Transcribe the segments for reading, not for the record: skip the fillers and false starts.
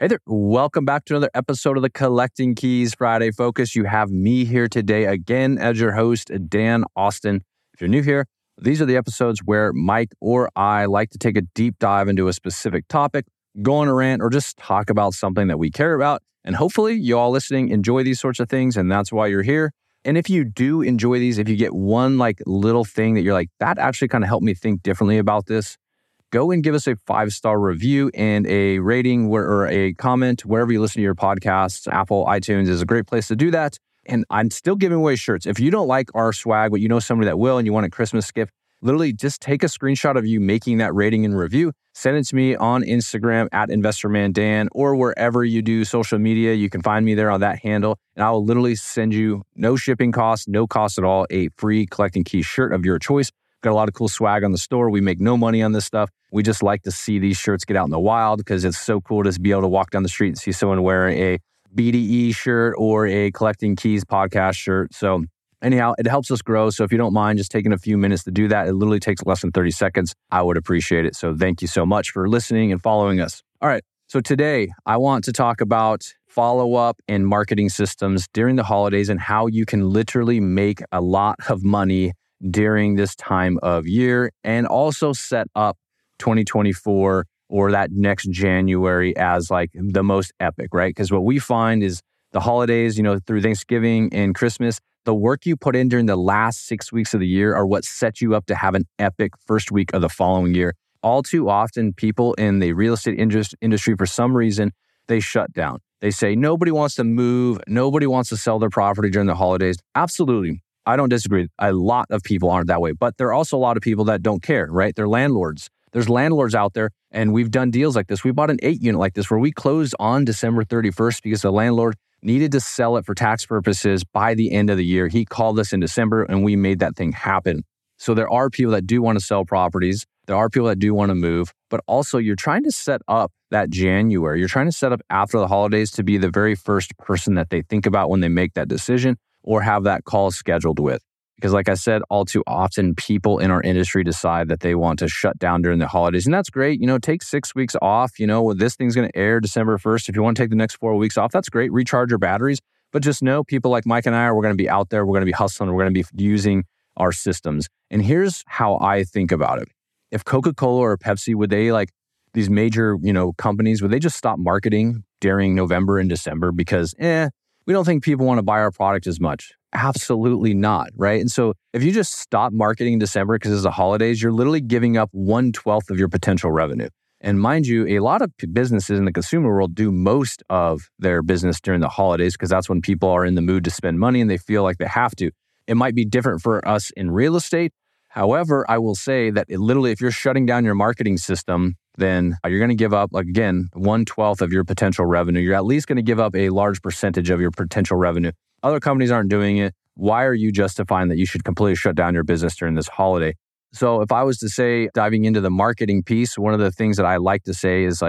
Hey there, welcome back to another episode of the Collecting Keys Friday Focus. You have me here today again as your host, Dan Austin. If you're new here, these are the episodes where Mike or I like to take a deep dive into a specific topic, go on a rant, or just talk about something that we care about. And hopefully you all listening enjoy these sorts of things, and that's why you're here. And if you do enjoy these, if you get one little thing that you're like, that actually kind of helped me think differently about this, go and give us a 5-star review and a rating or a comment wherever you listen to your podcasts. Apple, iTunes is a great place to do that. And I'm still giving away shirts. If you don't like our swag, but you know somebody that will and you want a Christmas gift, literally just take a screenshot of you making that rating and review. Send it to me on Instagram at InvestorManDan or wherever you do social media. You can find me there on that handle. And I will literally send you, no shipping costs, no cost at all, a free Collecting Key shirt of your choice. Got a lot of cool swag on the store. We make no money on this stuff. We just like to see these shirts get out in the wild because it's so cool to be able to walk down the street and see someone wearing a BDE shirt or a Collecting Keys podcast shirt. So anyhow, it helps us grow. So if you don't mind just taking a few minutes to do that, it literally takes less than 30 seconds. I would appreciate it. So thank you so much for listening and following us. All right. So today I want to talk about follow-up and marketing systems during the holidays and how you can literally make a lot of money during this time of year and also set up 2024 or that next January as the most epic, right? Because what we find is the holidays, through Thanksgiving and Christmas, the work you put in during the last 6 weeks of the year are what set you up to have an epic first week of the following year. All too often, people in the real estate industry, for some reason, they shut down. They say, nobody wants to move. Nobody wants to sell their property during the holidays. Absolutely. I don't disagree. A lot of people aren't that way, but there are also a lot of people that don't care, right? They're landlords. There's landlords out there, and we've done deals like this. We bought an 8-unit like this where we closed on December 31st because the landlord needed to sell it for tax purposes by the end of the year. He called us in December, and we made that thing happen. So there are people that do want to sell properties. There are people that do want to move, but also you're trying to set up that January. You're trying to set up after the holidays to be the very first person that they think about when they make that decision, or have that call scheduled with. Because like I said, all too often, people in our industry decide that they want to shut down during the holidays. And that's great. Take 6 weeks off. This thing's going to air December 1st. If you want to take the next 4 weeks off, that's great. Recharge your batteries. But just know people like Mike and I, we're going to be out there. We're going to be hustling. We're going to be using our systems. And here's how I think about it. If Coca-Cola or Pepsi, would they these major companies, would they just stop marketing during November and December because, we don't think people want to buy our product as much? Absolutely not, right? And so if you just stop marketing in December because it's the holidays, you're literally giving up 1/12 of your potential revenue. And mind you, a lot of businesses in the consumer world do most of their business during the holidays because that's when people are in the mood to spend money and they feel like they have to. It might be different for us in real estate. However, I will say that literally if you're shutting down your marketing system, then you're going to give up, again, 1/12 of your potential revenue. You're at least going to give up a large percentage of your potential revenue. Other companies aren't doing it. Why are you justifying that you should completely shut down your business during this holiday? So if I was to say, diving into the marketing piece, one of the things that I like to say is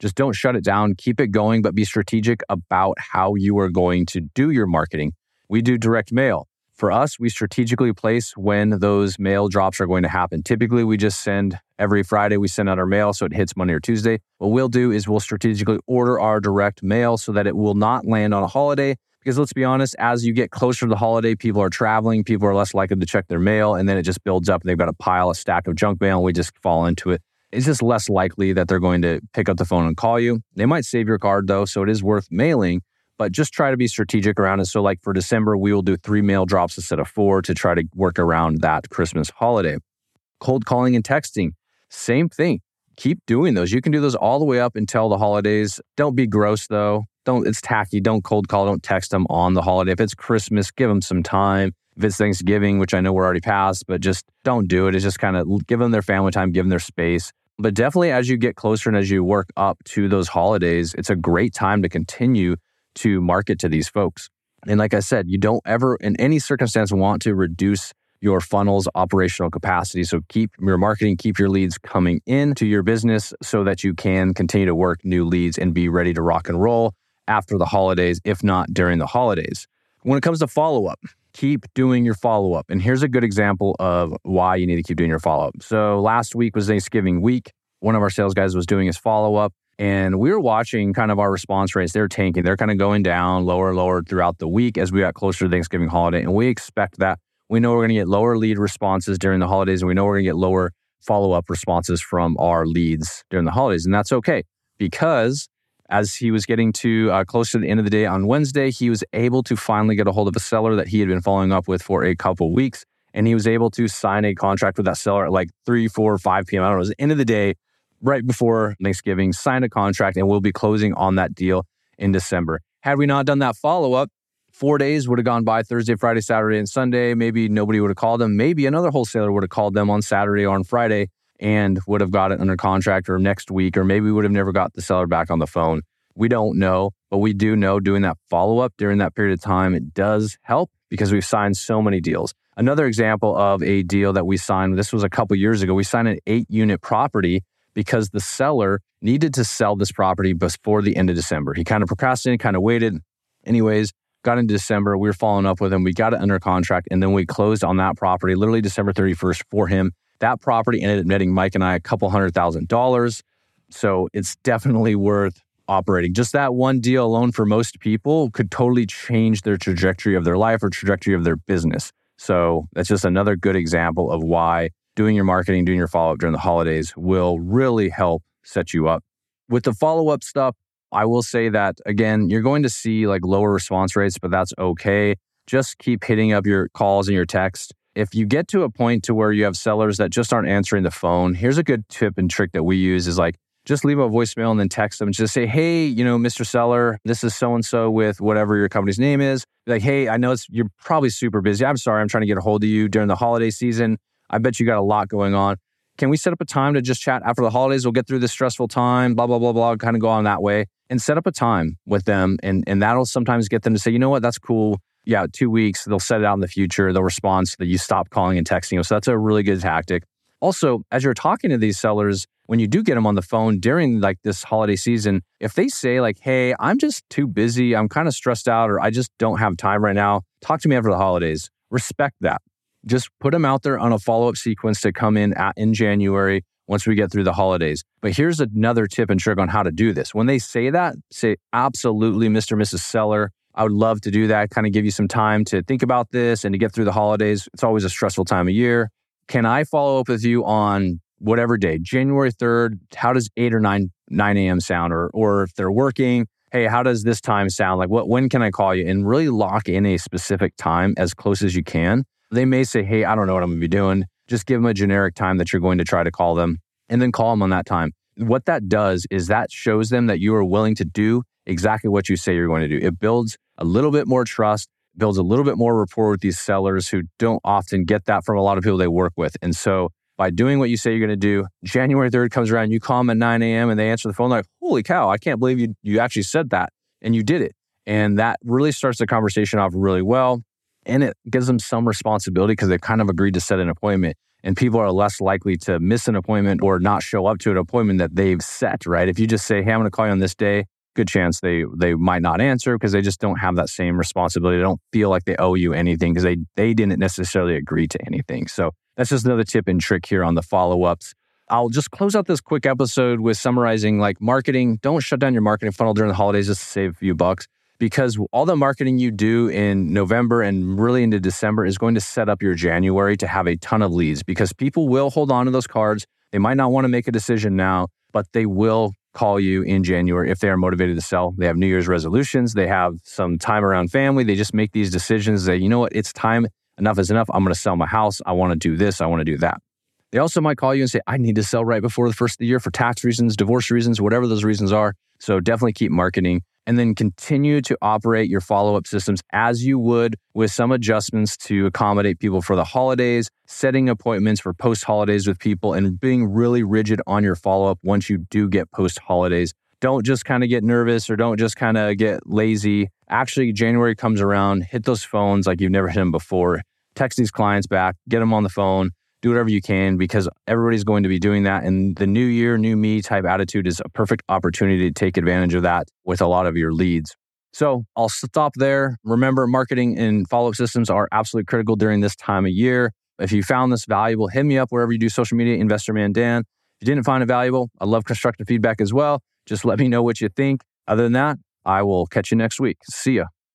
just don't shut it down, keep it going, but be strategic about how you are going to do your marketing. We do direct mail. For us, we strategically place when those mail drops are going to happen. Typically, we just send every Friday, we send out our mail so it hits Monday or Tuesday. What we'll do is we'll strategically order our direct mail so that it will not land on a holiday. Because let's be honest, as you get closer to the holiday, people are traveling, people are less likely to check their mail, and then it just builds up and they've got a stack of junk mail and we just fall into it. It's just less likely that they're going to pick up the phone and call you. They might save your card though, so it is worth mailing. But just try to be strategic around it. So for December, we will do 3 mail drops instead of 4 to try to work around that Christmas holiday. Cold calling and texting, same thing. Keep doing those. You can do those all the way up until the holidays. Don't be gross though. It's tacky. Don't cold call. Don't text them on the holiday. If it's Christmas, give them some time. If it's Thanksgiving, which I know we're already past, but just don't do it. It's just kind of give them their family time, give them their space. But definitely as you get closer and as you work up to those holidays, it's a great time to continue to market to these folks. And like I said, you don't ever in any circumstance want to reduce your funnel's operational capacity. So keep your marketing, keep your leads coming into your business so that you can continue to work new leads and be ready to rock and roll after the holidays, if not during the holidays. When it comes to follow-up, keep doing your follow-up. And here's a good example of why you need to keep doing your follow-up. So last week was Thanksgiving week. One of our sales guys was doing his follow-up. And we were watching kind of our response rates. They're tanking. They're kind of going down lower and lower throughout the week as we got closer to Thanksgiving holiday. And we expect that. We know we're going to get lower lead responses during the holidays. And we know we're going to get lower follow-up responses from our leads during the holidays. And that's okay, because as he was getting to close to the end of the day on Wednesday, he was able to finally get a hold of a seller that he had been following up with for a couple weeks. And he was able to sign a contract with that seller at like 3, 4, 5 p.m. I don't know, it was the end of the day, right before Thanksgiving, signed a contract, and we'll be closing on that deal in December. Had we not done that follow-up, 4 days would have gone by, Thursday, Friday, Saturday, and Sunday. Maybe nobody would have called them. Maybe another wholesaler would have called them on Saturday or on Friday and would have got it under contract or next week, or maybe would have never got the seller back on the phone. We don't know, but we do know doing that follow-up during that period of time, it does help because we've signed so many deals. Another example of a deal that we signed, this was a couple years ago, we signed an 8-unit property because the seller needed to sell this property before the end of December. He kind of procrastinated, kind of waited. Anyways, got into December, we were following up with him, we got it under contract, and then we closed on that property literally December 31st for him. That property ended up netting Mike and I $200,000. So it's definitely worth operating. Just that one deal alone for most people could totally change their trajectory of their life or trajectory of their business. So that's just another good example of why doing your marketing, doing your follow-up during the holidays will really help set you up. With the follow-up stuff, I will say that, again, you're going to see like lower response rates, but that's okay. Just keep hitting up your calls and your texts. If you get to a point to where you have sellers that just aren't answering the phone, here's a good tip and trick that we use is like, just leave a voicemail and then text them and just say, hey, you know, Mr. Seller, this is so-and-so with whatever your company's name is. Like, hey, I know you're probably super busy. I'm sorry, I'm trying to get a hold of you during the holiday season. I bet you got a lot going on. Can we set up a time to just chat after the holidays? We'll get through this stressful time, blah, blah, blah, blah, kind of go on that way. And set up a time with them. And that'll sometimes get them to say, you know what, that's cool. Yeah, 2 weeks, they'll set it out in the future. They'll respond so that you stop calling and texting them. So that's a really good tactic. Also, as you're talking to these sellers, when you do get them on the phone during like this holiday season, if they say like, hey, I'm just too busy, I'm kind of stressed out, or I just don't have time right now, talk to me after the holidays. Respect that. Just put them out there on a follow-up sequence to come in January once we get through the holidays. But here's another tip and trick on how to do this. When they say that, say, absolutely, Mr. and Mrs. Seller, I would love to do that. Kind of give you some time to think about this and to get through the holidays. It's always a stressful time of year. Can I follow up with you on whatever day, January 3rd? How does 8 or 9 a.m. sound? Or if they're working, hey, how does this time sound? Like, when can I call you? And really lock in a specific time as close as you can. They may say, hey, I don't know what I'm going to be doing. Just give them a generic time that you're going to try to call them and then call them on that time. What that does is that shows them that you are willing to do exactly what you say you're going to do. It builds a little bit more trust, builds a little bit more rapport with these sellers who don't often get that from a lot of people they work with. And so by doing what you say you're going to do, January 3rd comes around, you call them at 9 a.m. and they answer the phone like, holy cow, I can't believe you actually said that and you did it. And that really starts the conversation off really well. And it gives them some responsibility because they've kind of agreed to set an appointment, and people are less likely to miss an appointment or not show up to an appointment that they've set, right? If you just say, hey, I'm going to call you on this day, good chance they might not answer because they just don't have that same responsibility. They don't feel like they owe you anything because they didn't necessarily agree to anything. So that's just another tip and trick here on the follow-ups. I'll just close out this quick episode with summarizing like marketing. Don't shut down your marketing funnel during the holidays just to save a few bucks, because all the marketing you do in November and really into December is going to set up your January to have a ton of leads, because people will hold on to those cards. They might not want to make a decision now, but they will call you in January if they are motivated to sell. They have New Year's resolutions. They have some time around family. They just make these decisions that, you know what, it's time. Enough is enough. I'm going to sell my house. I want to do this. I want to do that. They also might call you and say, I need to sell right before the first of the year for tax reasons, divorce reasons, whatever those reasons are. So definitely keep marketing. And then continue to operate your follow-up systems as you would, with some adjustments to accommodate people for the holidays, setting appointments for post-holidays with people, and being really rigid on your follow-up once you do get post-holidays. Don't just kind of get nervous or don't just kind of get lazy. Actually, January comes around, hit those phones like you've never hit them before. Text these clients back, get them on the phone, do whatever you can, because everybody's going to be doing that. And the new year, new me type attitude is a perfect opportunity to take advantage of that with a lot of your leads. So I'll stop there. Remember, marketing and follow-up systems are absolutely critical during this time of year. If you found this valuable, hit me up wherever you do social media, InvestorManDan. If you didn't find it valuable, I love constructive feedback as well. Just let me know what you think. Other than that, I will catch you next week. See ya.